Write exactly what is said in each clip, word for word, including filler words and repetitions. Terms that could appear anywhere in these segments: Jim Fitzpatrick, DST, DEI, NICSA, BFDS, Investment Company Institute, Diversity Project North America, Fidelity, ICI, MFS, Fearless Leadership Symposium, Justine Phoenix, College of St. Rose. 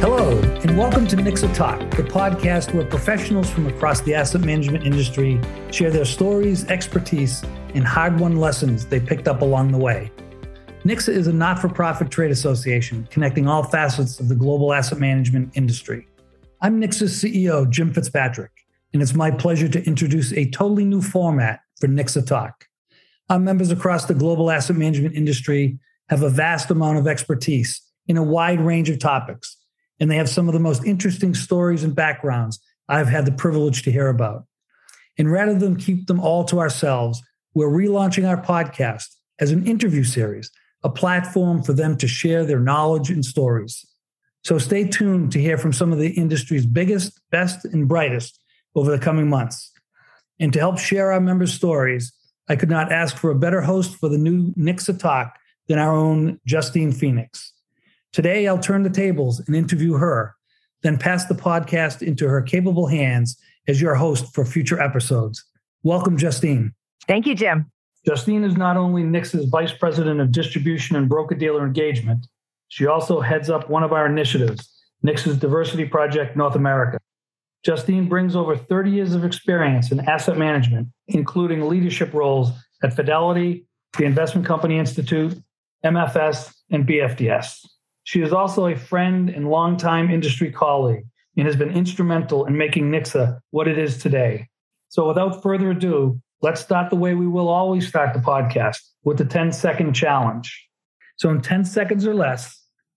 Hello, and welcome to N I C S A Talk, the podcast where professionals from across the asset management industry share their stories, expertise, and hard-won lessons they picked up along the way. N I C S A is a not-for-profit trade association connecting all facets of the global asset management industry. I'm N I C S A's C E O, Jim Fitzpatrick, and it's my pleasure to introduce a totally new format for N I C S A Talk. Our members across the global asset management industry have a vast amount of expertise in a wide range of topics, and they have some of the most interesting stories and backgrounds I've had the privilege to hear about. And rather than keep them all to ourselves, we're relaunching our podcast as an interview series, a platform for them to share their knowledge and stories. So stay tuned to hear from some of the industry's biggest, best, and brightest over the coming months. And to help share our members' stories, I could not ask for a better host for the new N I C S A Talk than our own Justine Phoenix. Today, I'll turn the tables and interview her, then pass the podcast into her capable hands as your host for future episodes. Welcome, Justine. Thank you, Jim. Justine is not only N I C S A's Vice President of Distribution and Broker-Dealer Engagement, she also heads up one of our initiatives, N I C S A's Diversity Project North America. Justine brings over thirty years of experience in asset management, including leadership roles at Fidelity, the Investment Company Institute, M F S, and B F D S. She is also a friend and longtime industry colleague and has been instrumental in making N I C S A what it is today. So without further ado, let's start the way we will always start the podcast, with the ten-second challenge. So in ten seconds or less,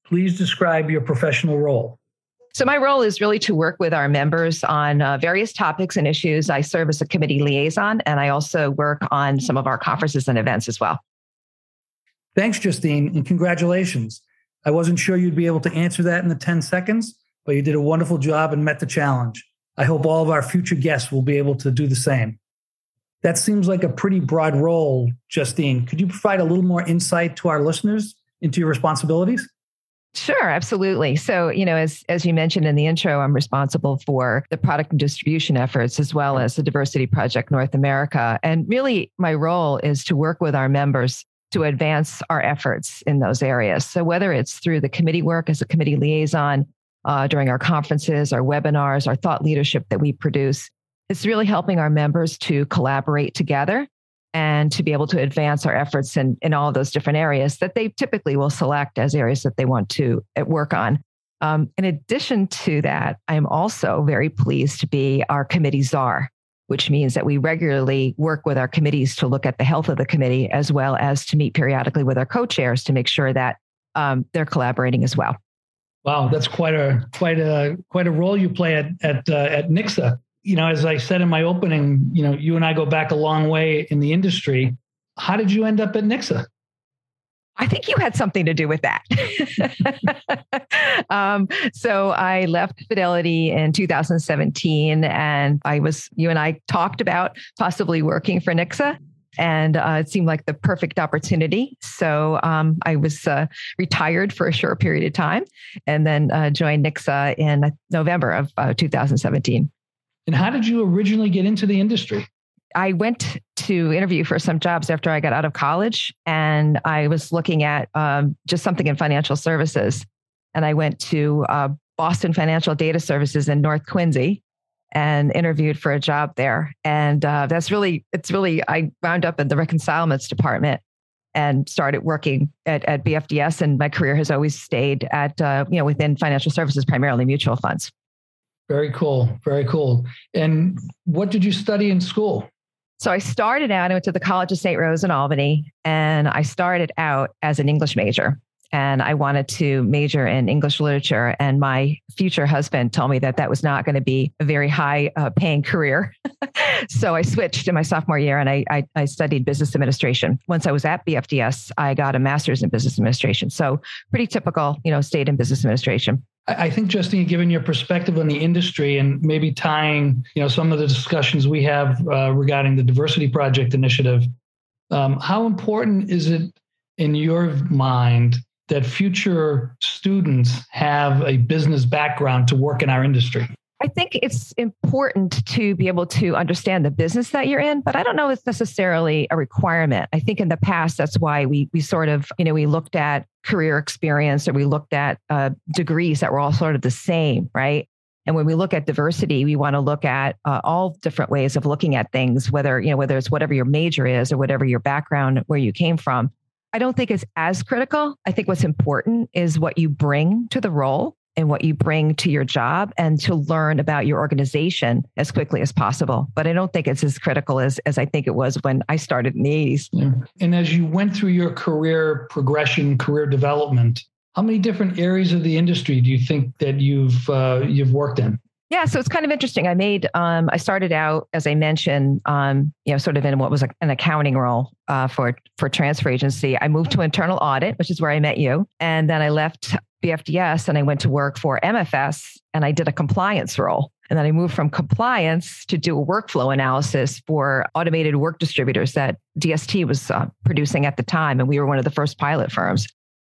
please describe your professional role. So my role is really to work with our members on uh, various topics and issues. I serve as a committee liaison, and I also work on some of our conferences and events as well. Thanks, Justine, and congratulations. I wasn't sure you'd be able to answer that in the ten seconds, but you did a wonderful job and met the challenge. I hope all of our future guests will be able to do the same. That seems like a pretty broad role, Justine. Could you provide a little more insight to our listeners into your responsibilities? Sure, absolutely. So, you know, as as you mentioned in the intro, I'm responsible for the product and distribution efforts, as well as the Diversity Project North America. And really, my role is to work with our members to advance our efforts in those areas. So whether it's through the committee work as a committee liaison, uh, during our conferences, our webinars, our thought leadership that we produce, it's really helping our members to collaborate together and to be able to advance our efforts in, in all of those different areas that they typically will select as areas that they want to work on. Um, in addition to that, I'm also very pleased to be our committee czar, which means that we regularly work with our committees to look at the health of the committee, as well as to meet periodically with our co-chairs to make sure that um, they're collaborating as well. Wow, that's quite a quite a quite a role you play at at uh, at N I C S A. You know, as I said in my opening, you know, you and I go back a long way in the industry. How did you end up at N I C S A? I think you had something to do with that. um, so I left Fidelity in two thousand seventeen, and I was, you and I talked about possibly working for N I C S A, and uh, it seemed like the perfect opportunity. So um, I was uh, retired for a short period of time, and then uh, joined N I C S A in November of uh, two thousand seventeen. And how did you originally get into the industry? I went to interview for some jobs after I got out of college, and I was looking at um, just something in financial services. And I went to uh, Boston Financial Data Services in North Quincy and interviewed for a job there. And uh, that's really, it's really, I wound up in the reconciliations department and started working at, at B F D S. And my career has always stayed at, uh, you know, within financial services, primarily mutual funds. Very cool. Very cool. And what did you study in school? So I started out, I went to the College of Saint Rose in Albany, and I started out as an English major, and I wanted to major in English literature. And my future husband told me that that was not going to be a very high uh, paying career. So I switched in my sophomore year, and I, I, I studied business administration. Once I was at B F D S, I got a master's in business administration. So pretty typical, you know, stayed in business administration. I think, Justine, given your perspective on the industry and maybe tying, you know, some of the discussions we have uh, regarding the Diversity Project Initiative, um, how important is it in your mind that future students have a business background to work in our industry? I think it's important to be able to understand the business that you're in, but I don't know if it's necessarily a requirement. I think in the past, that's why we we sort of, you know, we looked at career experience, or we looked at uh, degrees that were all sort of the same, right? And when we look at diversity, we want to look at uh, all different ways of looking at things, whether, you know, whether it's whatever your major is or whatever your background, where you came from. I don't think it's as critical. I think what's important is what you bring to the role and what you bring to your job, and to learn about your organization as quickly as possible. But I don't think it's as critical as, as I think it was when I started in the eighties. Yeah. And as you went through your career progression, career development, how many different areas of the industry do you think that you've uh, you've worked in? Yeah, so it's kind of interesting. I made um, I started out, as I mentioned, um, you know, sort of in what was a, an accounting role uh, for for transfer agency. I moved to internal audit, which is where I met you, and then I left B F D S and I went to work for M F S, and I did a compliance role. And then I moved from compliance to do a workflow analysis for automated work distributors that D S T was uh, producing at the time, and we were one of the first pilot firms.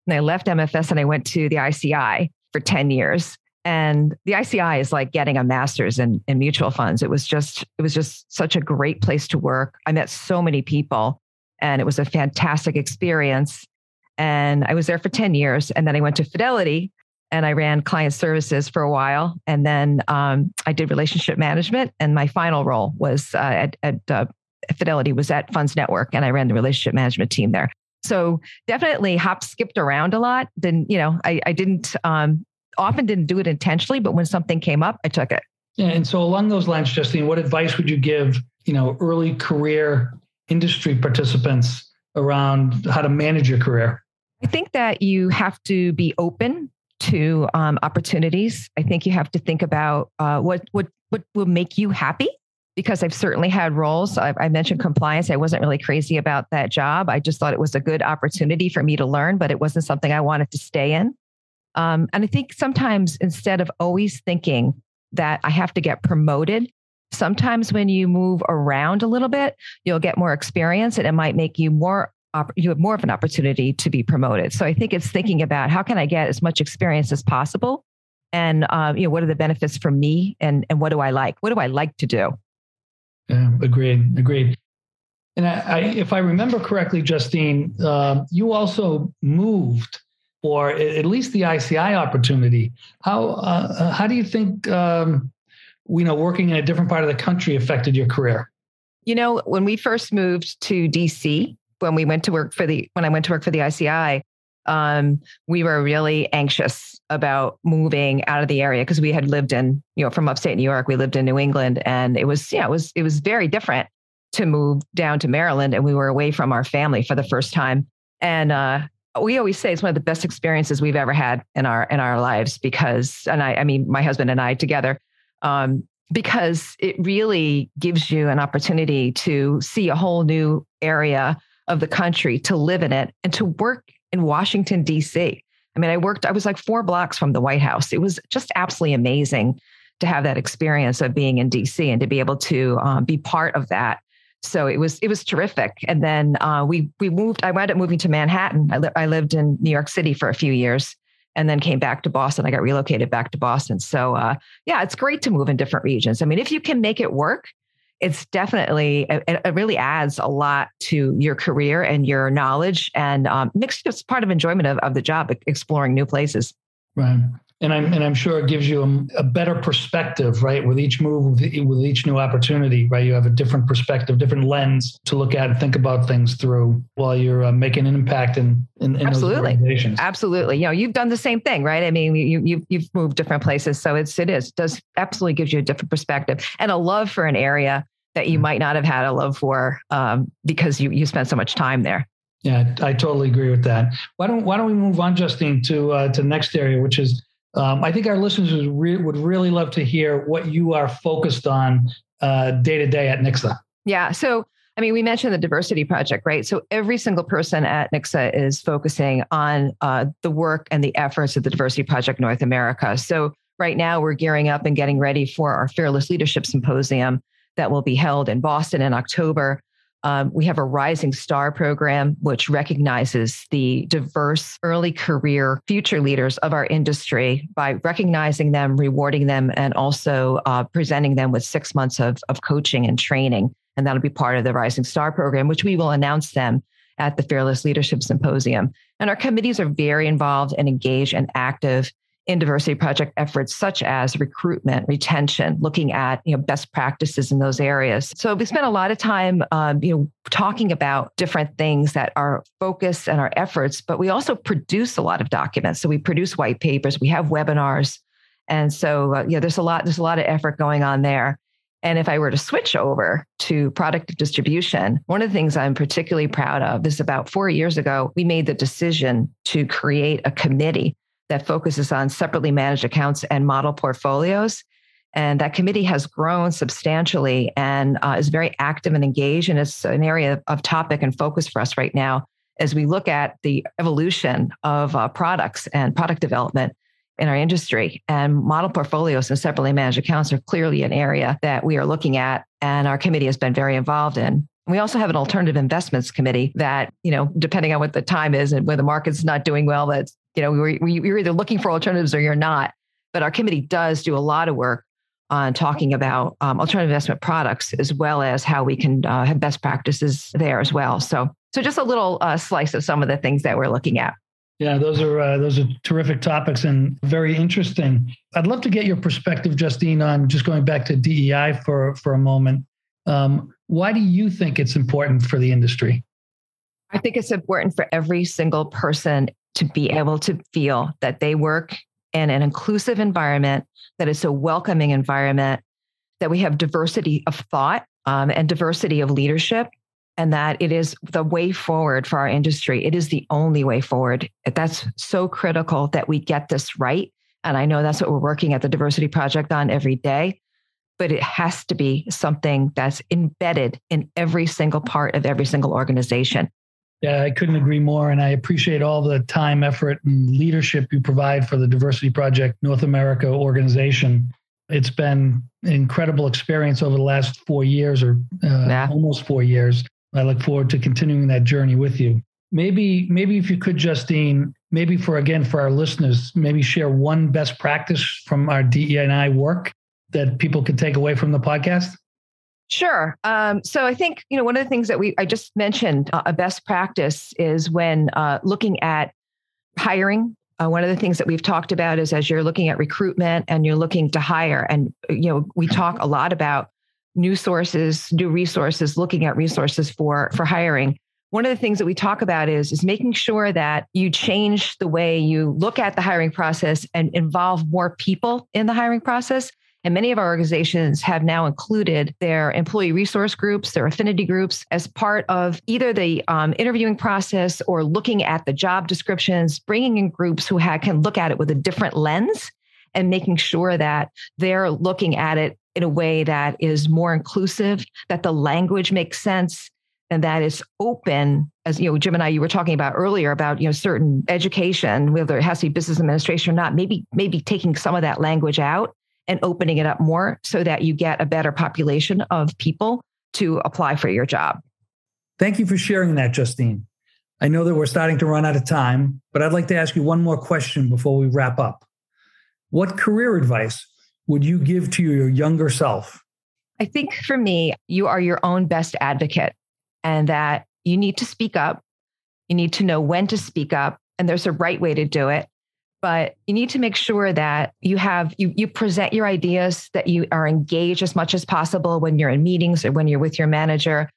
And I left M F S and I went to the I C I for ten years. And the I C I is like getting a master's in, in mutual funds. It was just, it was just such a great place to work. I met so many people, and it was a fantastic experience. And I was there for ten years. And then I went to Fidelity and I ran client services for a while. And then um, I did relationship management. And my final role was uh, at, at uh, Fidelity was at Funds Network. And I ran the relationship management team there. So definitely hop skipped around a lot. Then, you know, I, I didn't um, often didn't do it intentionally, but when something came up, I took it. Yeah, and so along those lines, Justine, what advice would you give, you know, early career industry participants around how to manage your career? I think that you have to be open to um, opportunities. I think you have to think about uh, what, what, what will make you happy. Because I've certainly had roles. I, I mentioned compliance. I wasn't really crazy about that job. I just thought it was a good opportunity for me to learn, but it wasn't something I wanted to stay in. Um, and I think sometimes instead of always thinking that I have to get promoted, sometimes when you move around a little bit, you'll get more experience, and it might make you more, op- you have more of an opportunity to be promoted. So I think it's thinking about how can I get as much experience as possible? And uh, you know, what are the benefits for me? And, and what do I like? What do I like to do? Yeah, agreed. Agreed. And I, I, if I remember correctly, Justine, uh, you also moved, or at least the I C I opportunity. How uh, how do you think um, you know working in a different part of the country affected your career? You know, when we first moved to D C, when we went to work for the when I went to work for the I C I, um, we were really anxious about moving out of the area because we had lived in, you know, from upstate New York, we lived in New England, and it was, yeah, it was, it was very different to move down to Maryland, and we were away from our family for the first time. And, uh, we always say it's one of the best experiences we've ever had in our, in our lives because, and I, I mean, my husband and I together, um, because it really gives you an opportunity to see a whole new area of the country, to live in it, and to work in Washington, D C. I mean, I worked, I was like four blocks from the White House. It was just absolutely amazing to have that experience of being in D C and to be able to um, be part of that. So it was, it was terrific. And then uh, we, we moved, I wound up moving to Manhattan. I, li- I lived in New York City for a few years and then came back to Boston. I got relocated back to Boston. So uh, yeah, it's great to move in different regions. I mean, if you can make it work, it's definitely, it really adds a lot to your career and your knowledge, and um, makes just part of enjoyment of, of the job, exploring new places. Right. And I'm, and I'm sure it gives you a, a better perspective, right? With each move, with each new opportunity, right? You have a different perspective, different lens to look at and think about things through while you're uh, making an impact in, in, in those organizations. Absolutely. You know, you've done the same thing, right? I mean, you, you, you've moved different places. So it's, it is, it does absolutely gives you a different perspective and a love for an area that you might not have had a love for um, because you, you spent so much time there. Yeah, I totally agree with that. Why don't Why don't we move on, Justine, to uh, to the next area, which is um, I think our listeners would, re- would really love to hear what you are focused on uh, day to day at NICSA. Yeah, so I mean, we mentioned the diversity project, right? So every single person at NICSA is focusing on uh, the work and the efforts of the Diversity Project North America. So right now we're gearing up and getting ready for our Fearless Leadership Symposium that will be held in Boston in October. Um, we have a Rising Star program, which recognizes the diverse early career future leaders of our industry by recognizing them, rewarding them, and also uh, presenting them with six months of, of coaching and training. And that'll be part of the Rising Star program, which we will announce them at the Fearless Leadership Symposium. And our committees are very involved and engaged and active in diversity project efforts such as recruitment, retention, looking at you know best practices in those areas. So we spent a lot of time um, you know talking about different things that are focused and our efforts, but we also produce a lot of documents. So we produce white papers, we have webinars, and so uh, yeah, there's a lot there's a lot of effort going on there. And if I were to switch over to product distribution, one of the things I'm particularly proud of is about four years ago we made the decision to create a committee that focuses on separately managed accounts and model portfolios. And that committee has grown substantially and uh, is very active and engaged. And it's an area of topic and focus for us right now as we look at the evolution of uh, products and product development in our industry. And model portfolios and separately managed accounts are clearly an area that we are looking at and our committee has been very involved in. We also have an alternative investments committee that, you know, depending on what the time is and where the market's not doing well, that's, you know, we, we, you're either looking for alternatives or you're not. But our committee does do a lot of work on talking about um, alternative investment products, as well as how we can uh, have best practices there as well. So, so just a little uh, slice of some of the things that we're looking at. Yeah, those are uh, those are terrific topics and very interesting. I'd love to get your perspective, Justine, on just going back to D E I for for a moment. Um, why do you think it's important for the industry? I think it's important for every single person to be able to feel that they work in an inclusive environment, that it's a welcoming environment, that we have diversity of thought um, and diversity of leadership, and that it is the way forward for our industry. It is the only way forward. That's so critical that we get this right. And I know that's what we're working at the Diversity Project on every day, but it has to be something that's embedded in every single part of every single organization. Yeah, I couldn't agree more. And I appreciate all the time, effort, and leadership you provide for the Diversity Project North America organization. It's been an incredible experience over the last four years or uh, yeah. almost four years. I look forward to continuing that journey with you. Maybe, maybe if you could, Justine, maybe for, again, for our listeners, maybe share one best practice from our D E I work that people could take away from the podcast. Sure. Um, so I think, you know, one of the things that we, I just mentioned uh, a best practice is when uh, looking at hiring. Uh, one of the things that we've talked about is as you're looking at recruitment and you're looking to hire, and, you know, we talk a lot about new sources, new resources, looking at resources for, for hiring. One of the things that we talk about is, is making sure that you change the way you look at the hiring process and involve more people in the hiring process. And many of our organizations have now included their employee resource groups, their affinity groups as part of either the um, interviewing process or looking at the job descriptions, bringing in groups who ha- can look at it with a different lens and making sure that they're looking at it in a way that is more inclusive, that the language makes sense, and that it's open. As you know, Jim and I, you were talking about earlier about, you know, certain education, whether it has to be business administration or not, maybe, maybe taking some of that language out and opening it up more so that you get a better population of people to apply for your job. Thank you for sharing that, Justine. I know that we're starting to run out of time, but I'd like to ask you one more question before we wrap up. What career advice would you give to your younger self? I think for me, you are your own best advocate and that you need to speak up. You need to know when to speak up, and there's a right way to do it. But you need to make sure that you have, you, you present your ideas, that you are engaged as much as possible when you're in meetings or when you're with your manager.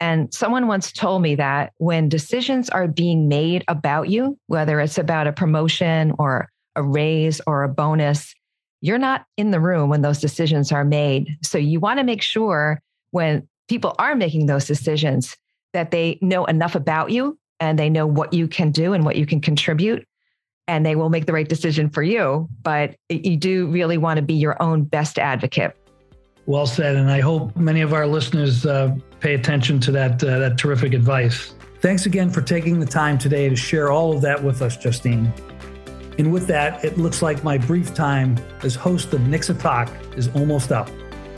And someone once told me that when decisions are being made about you, whether it's about a promotion or a raise or a bonus, you're not in the room when those decisions are made. So you want to make sure when people are making those decisions that they know enough about you and they know what you can do and what you can contribute, and they will make the right decision for you. But you do really want to be your own best advocate. Well said. And I hope many of our listeners uh, pay attention to that, uh, that terrific advice. Thanks again for taking the time today to share all of that with us, Justine. And with that, it looks like my brief time as host of NICSA Talk is almost up.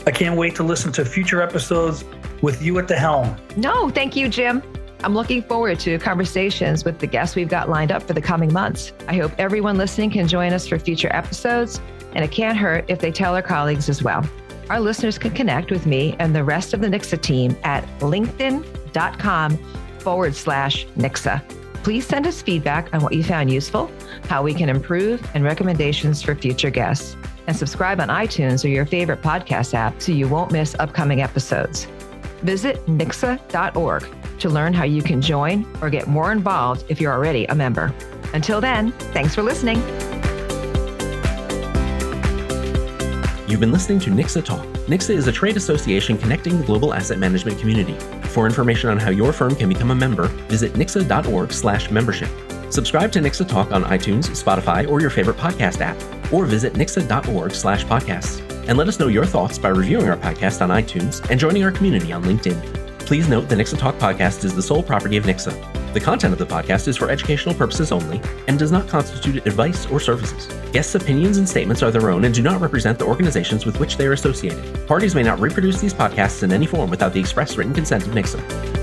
I can't wait to listen to future episodes with you at the helm. No, thank you, Jim. I'm looking forward to conversations with the guests we've got lined up for the coming months. I hope everyone listening can join us for future episodes, and it can't hurt if they tell their colleagues as well. Our listeners can connect with me and the rest of the NICSA team at linkedin.com forward slash NICSA. Please send us feedback on what you found useful, how we can improve, and recommendations for future guests. And subscribe on iTunes or your favorite podcast app so you won't miss upcoming episodes. Visit N I C S A dot org to learn how you can join or get more involved if you're already a member. Until then, thanks for listening. You've been listening to NICSA Talk. NICSA is a trade association connecting the global asset management community. For information on how your firm can become a member, visit N I C S A dot org slash membership. Subscribe to NICSA Talk on iTunes, Spotify, or your favorite podcast app, or visit N I C S A dot org slash podcasts. And let us know your thoughts by reviewing our podcast on iTunes and joining our community on LinkedIn. Please note the NICSA Talk podcast is the sole property of NICSA. The content of the podcast is for educational purposes only and does not constitute advice or services. Guests' opinions and statements are their own and do not represent the organizations with which they are associated. Parties may not reproduce these podcasts in any form without the express written consent of NICSA.